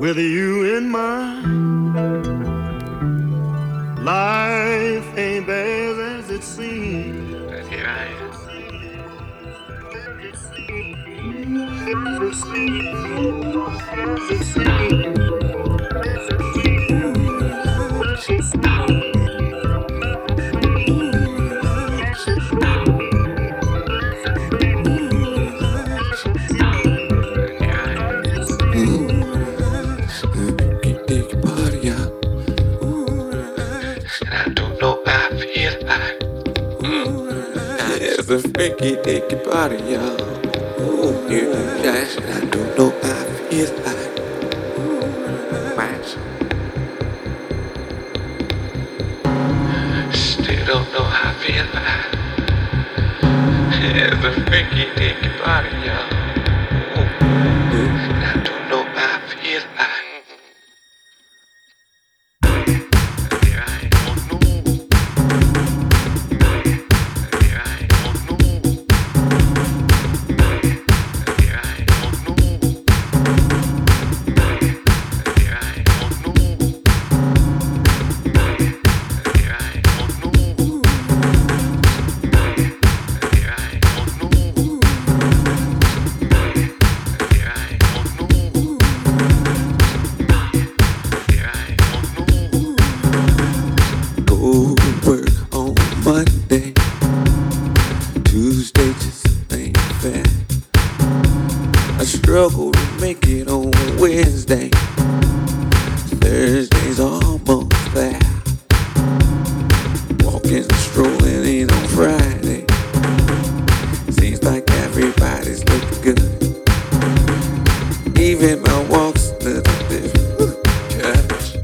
With you in mind, life ain't as bad as it seems. That's right. It's a freaky dicky body, y'all. Ooh, you guys, I don't know how it feels like. Ooh, still don't know how it feels like. It's a freaky dicky body, y'all. Ooh, I don't know how it feels like. Struggle to make it on Wednesday. Thursday's almost there. Walking and strolling in on Friday. Seems like everybody's looking good. Even my walk's looking different. Gosh.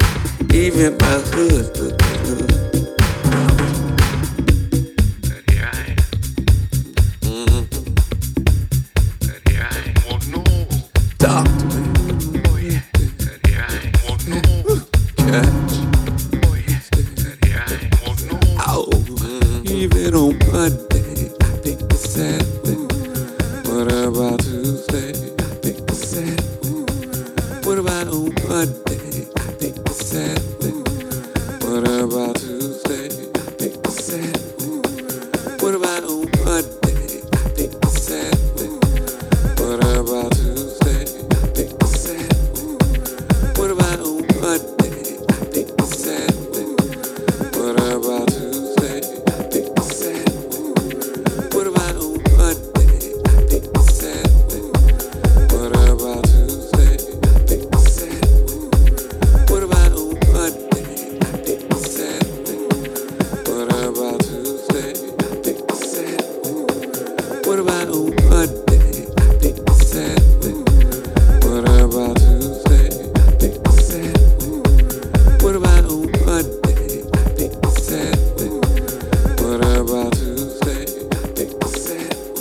Even my hood's looking good. Even on Monday, I think it's Saturday. What about Tuesday? I think it's Saturday. What about on Monday? I think it's Saturday. What about Tuesday? I think it's Saturday. What about on Monday? I think it's Saturday. What about Tuesday? I think it's Saturday. What about on Monday? I think it's Saturday. What about Tuesday? What about on Monday? I think it's Saturday. What about Tuesday? I think it's Saturday. What about on Monday? I think it's Saturday. What about Tuesday? I think it's Saturday. What about on Monday? I think it's Saturday. What about Tuesday? I think it's Saturday. What about on Monday? I think it's Saturday. What about Tuesday? I think it's Saturday.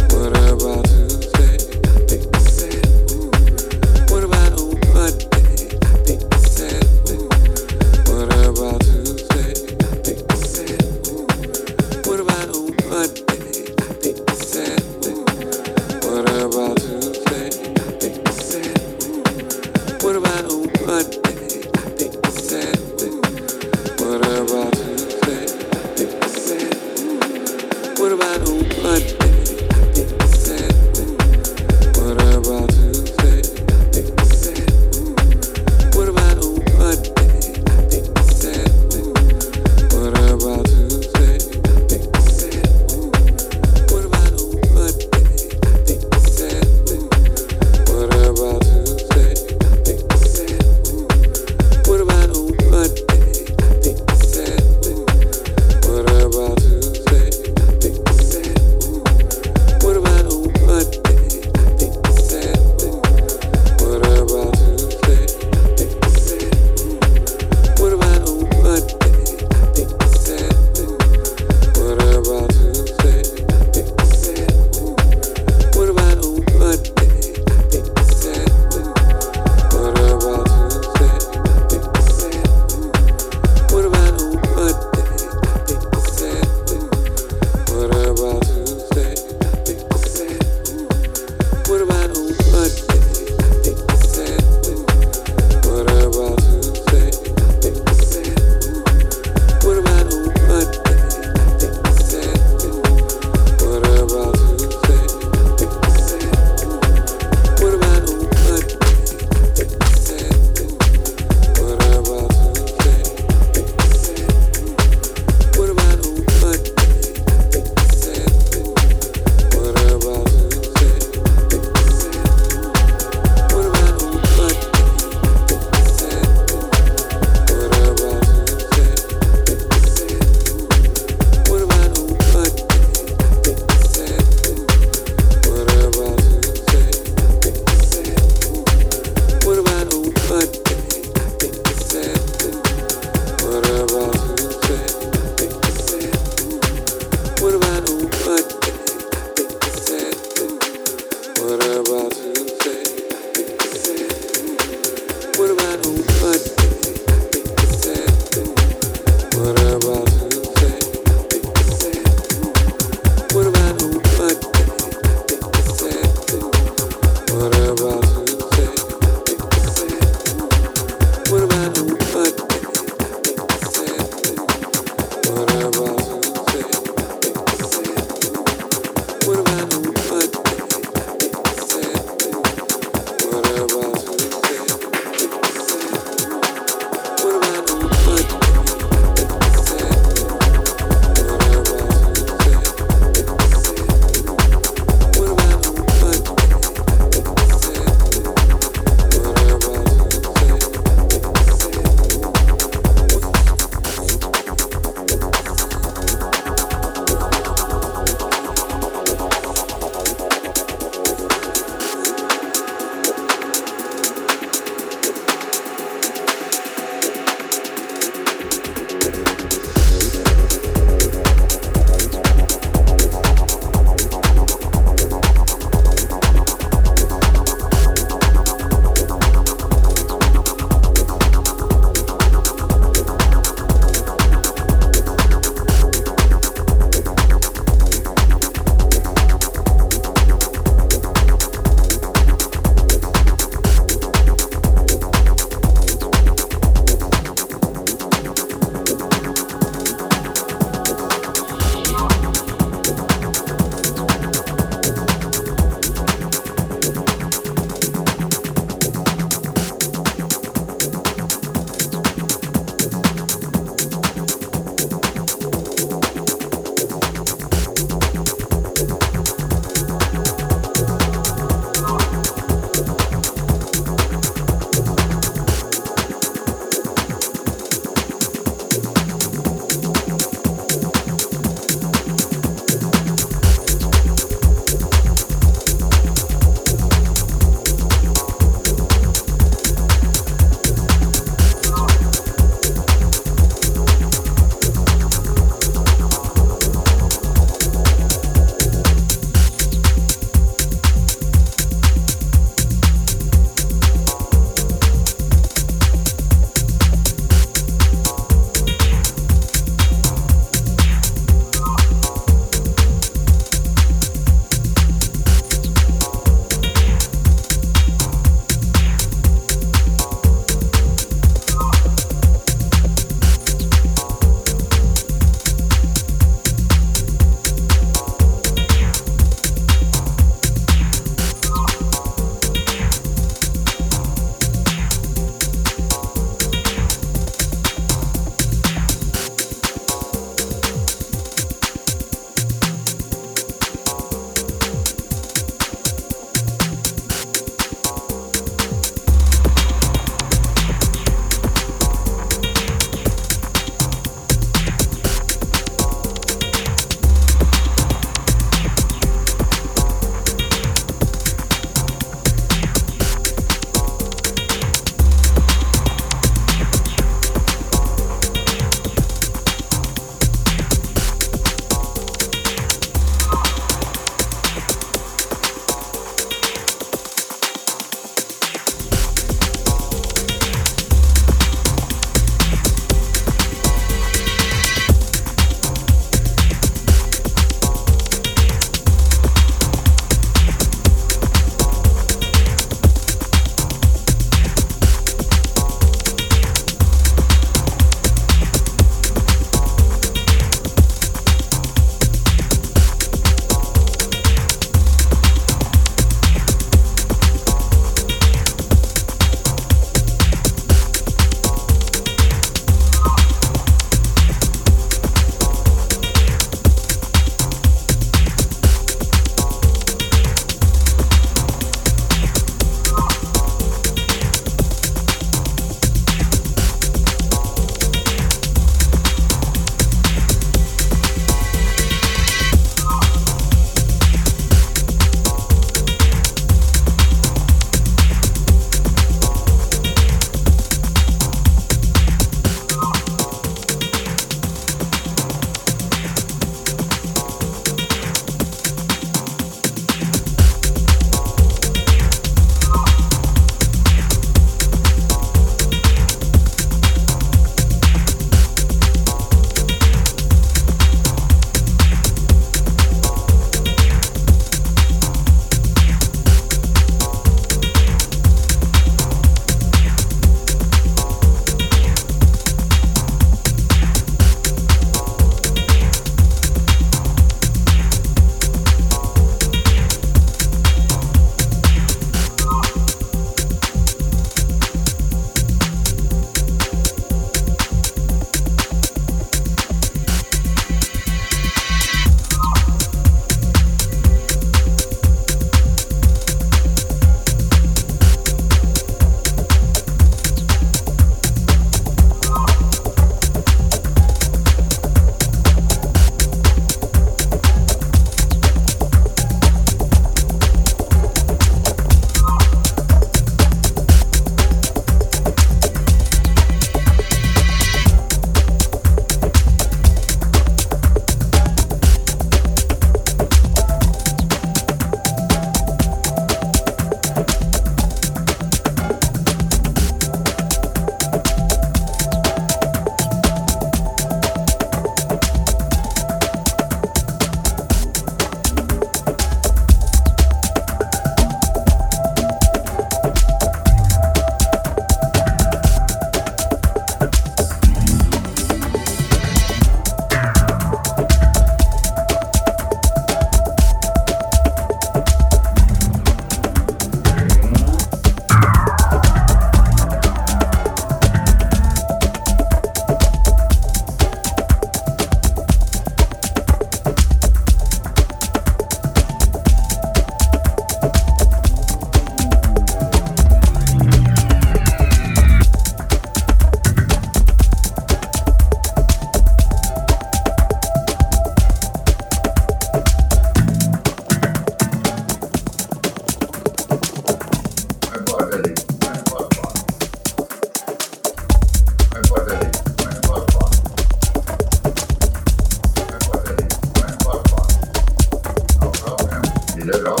Di loro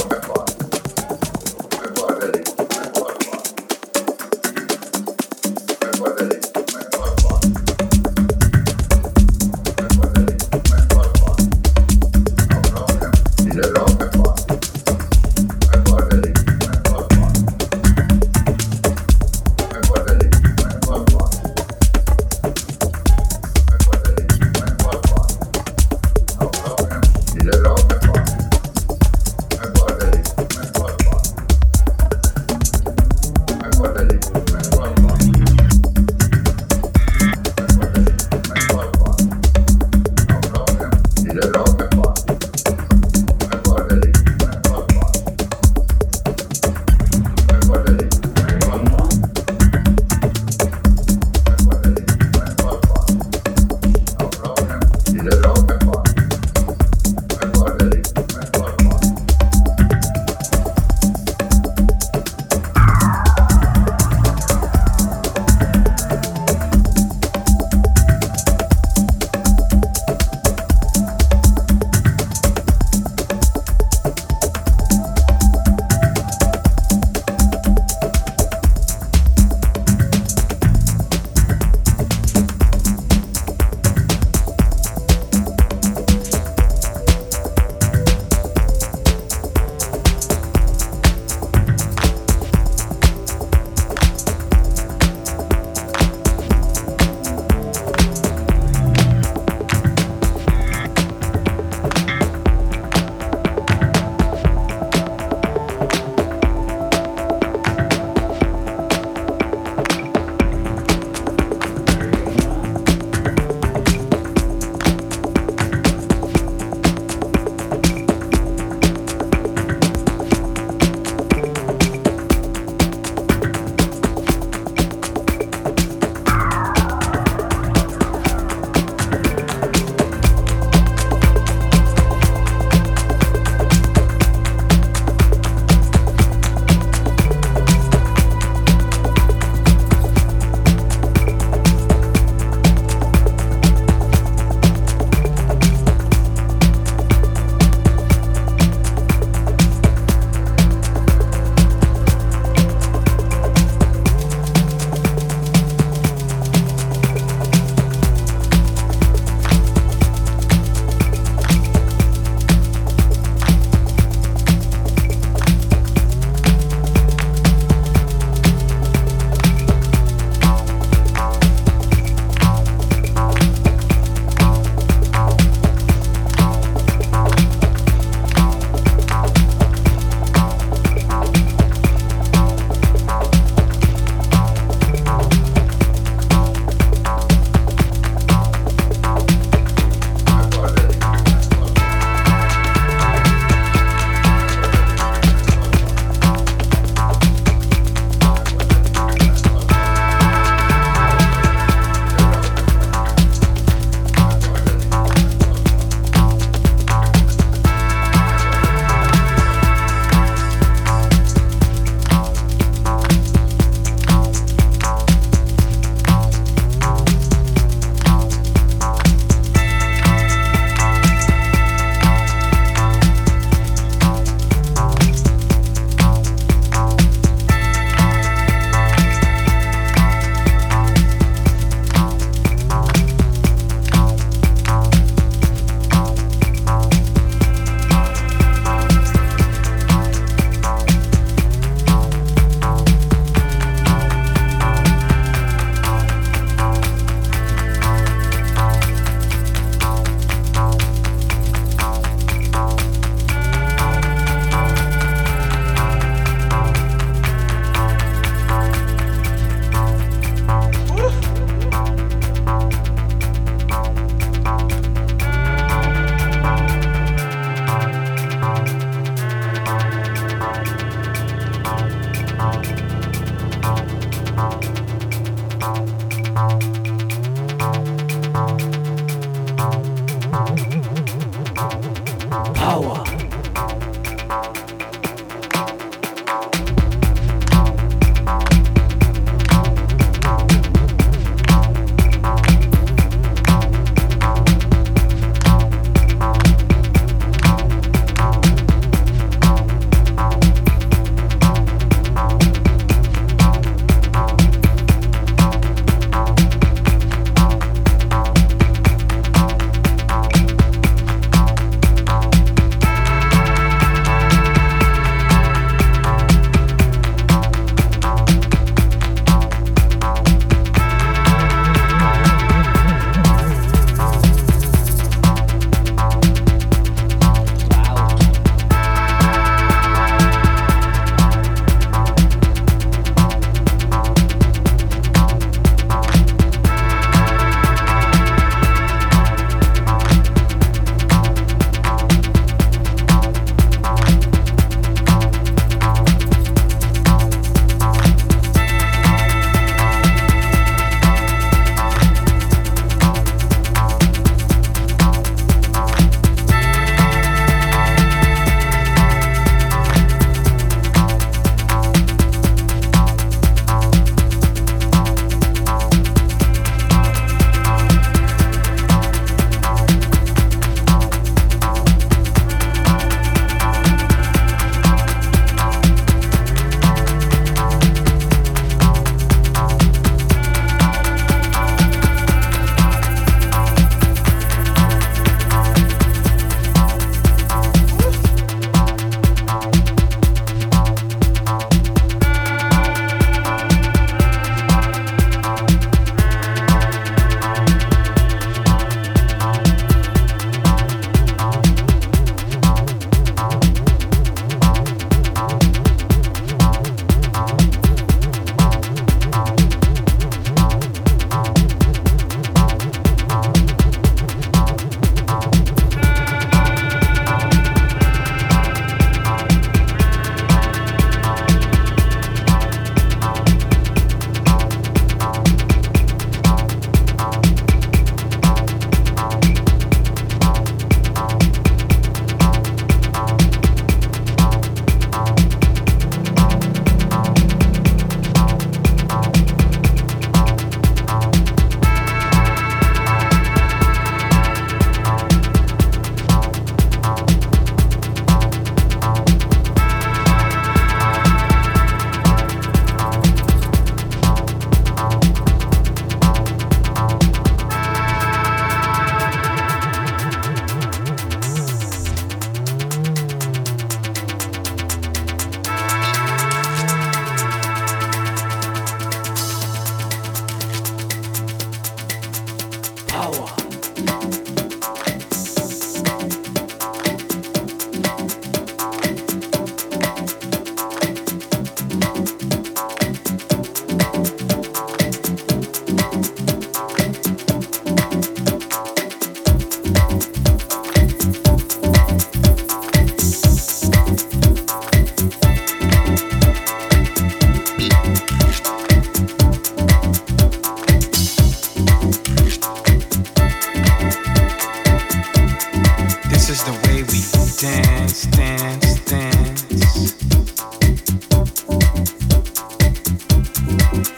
dance.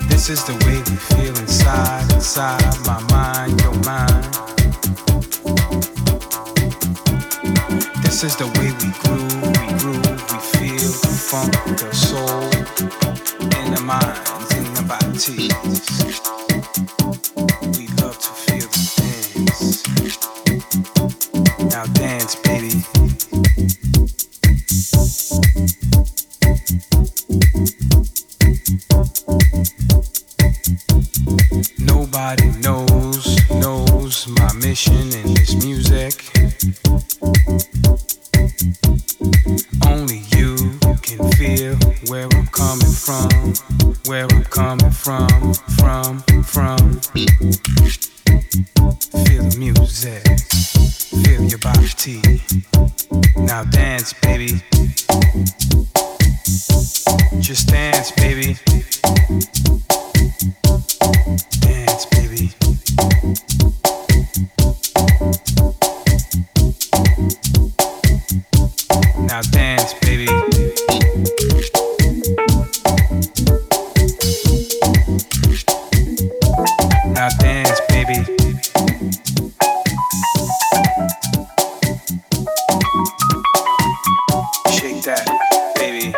This is the way we feel inside my mind, your mind. This is the way we groove, we feel the funk, the soul, in the minds, in the bodies. We love to feel the dance. Now dance, baby. Nobody knows my mission in this music. Only you can feel where I'm coming from, from. Feel the music, feel your body. Now dance, baby. Just dance, baby. Dance, baby. Now dance, baby. Now dance, baby. Shake that, baby.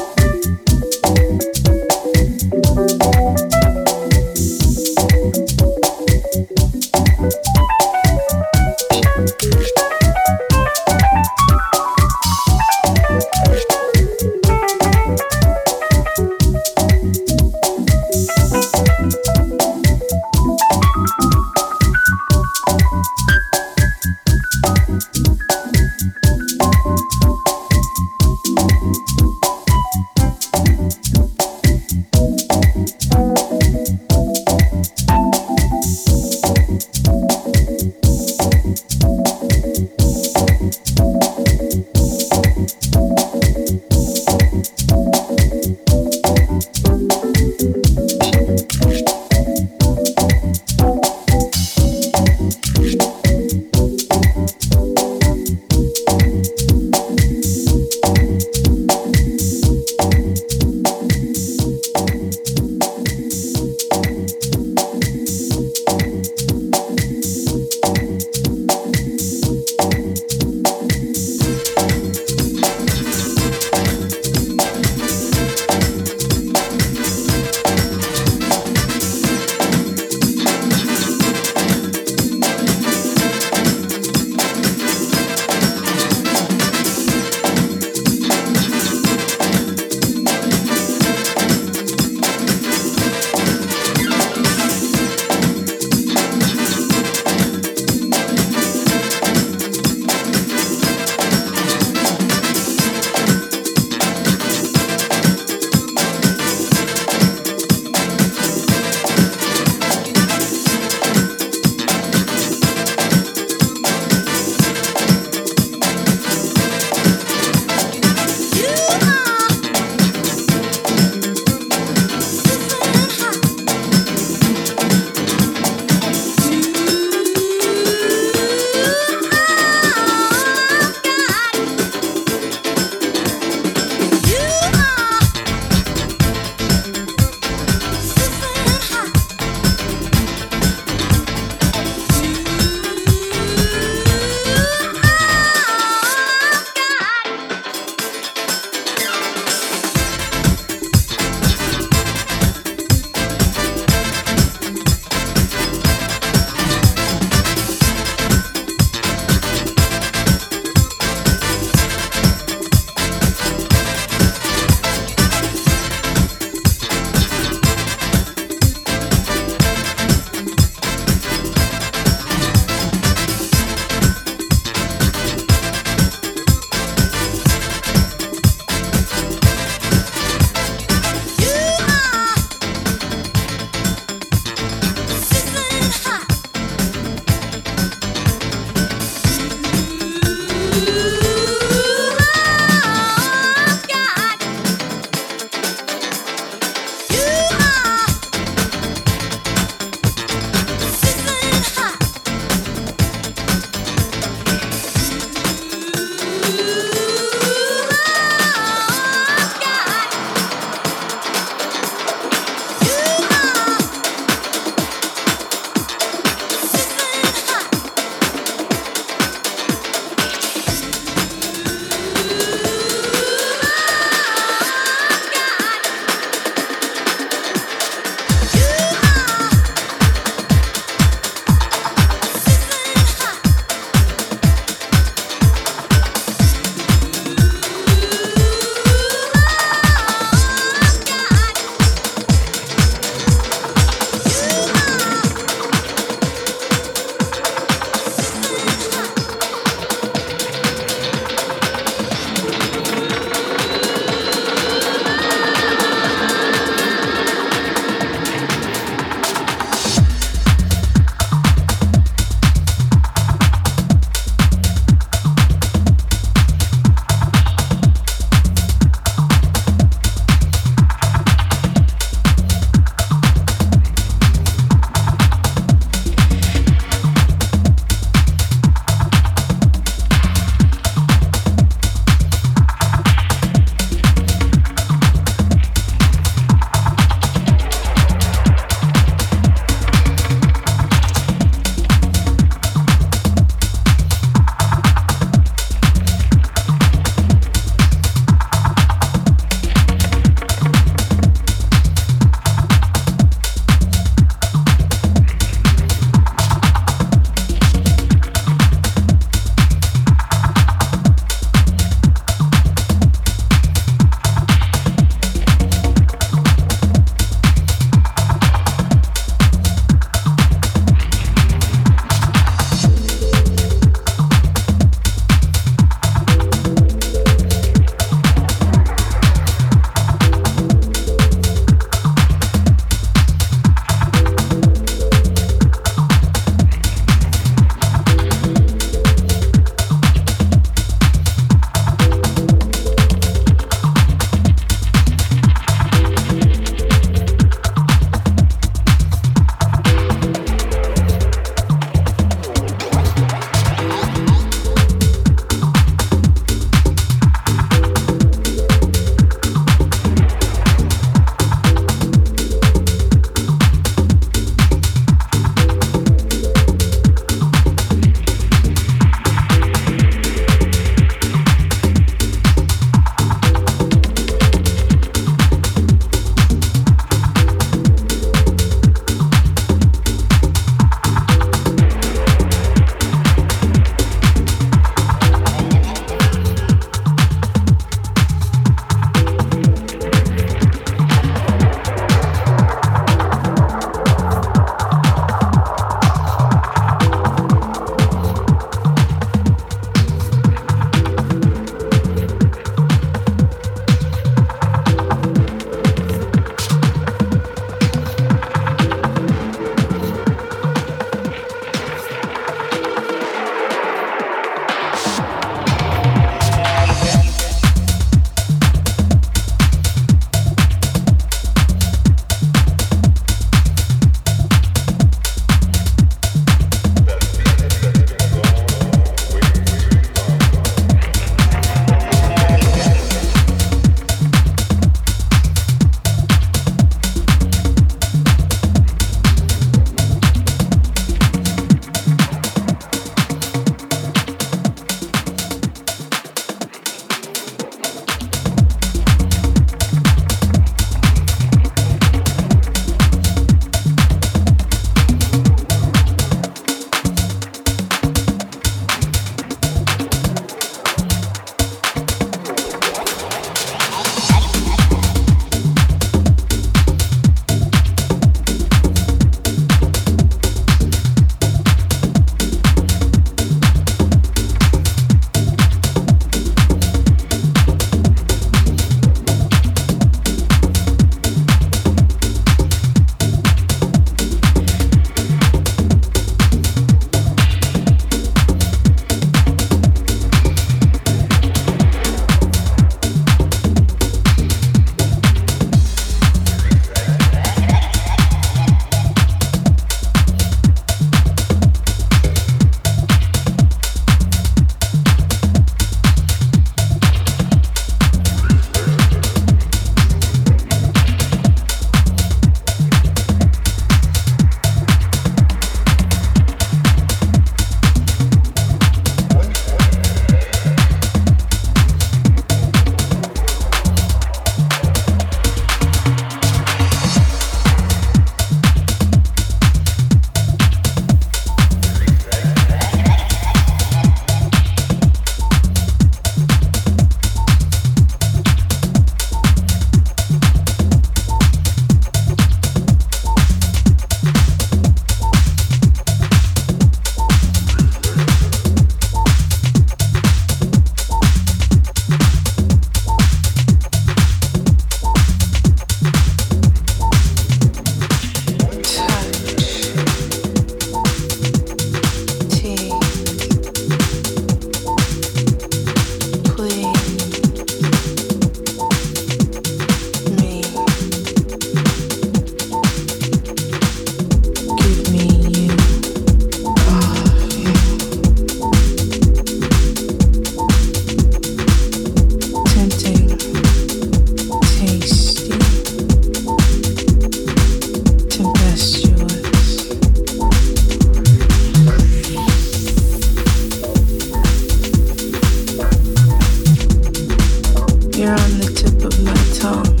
You're on the tip of my tongue.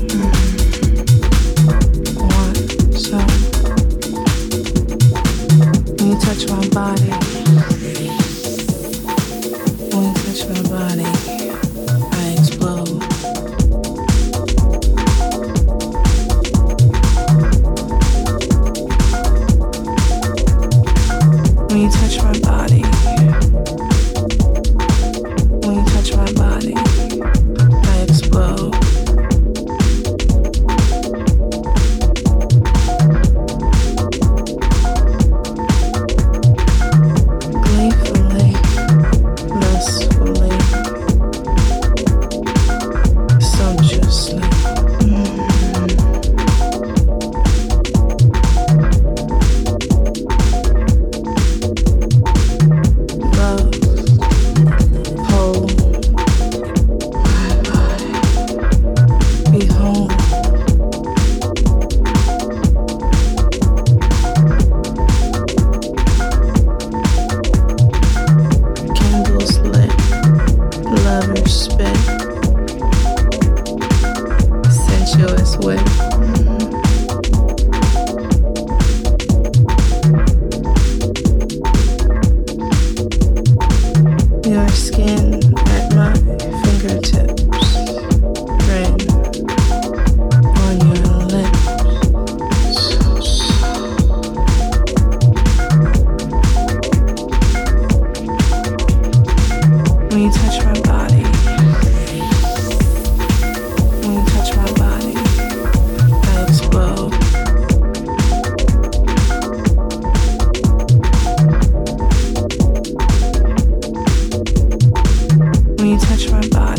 Want some? When you touch my body, I explode. When you touch my body, I explode. Gleefully, blissfully, sumptuously. When you touch my body.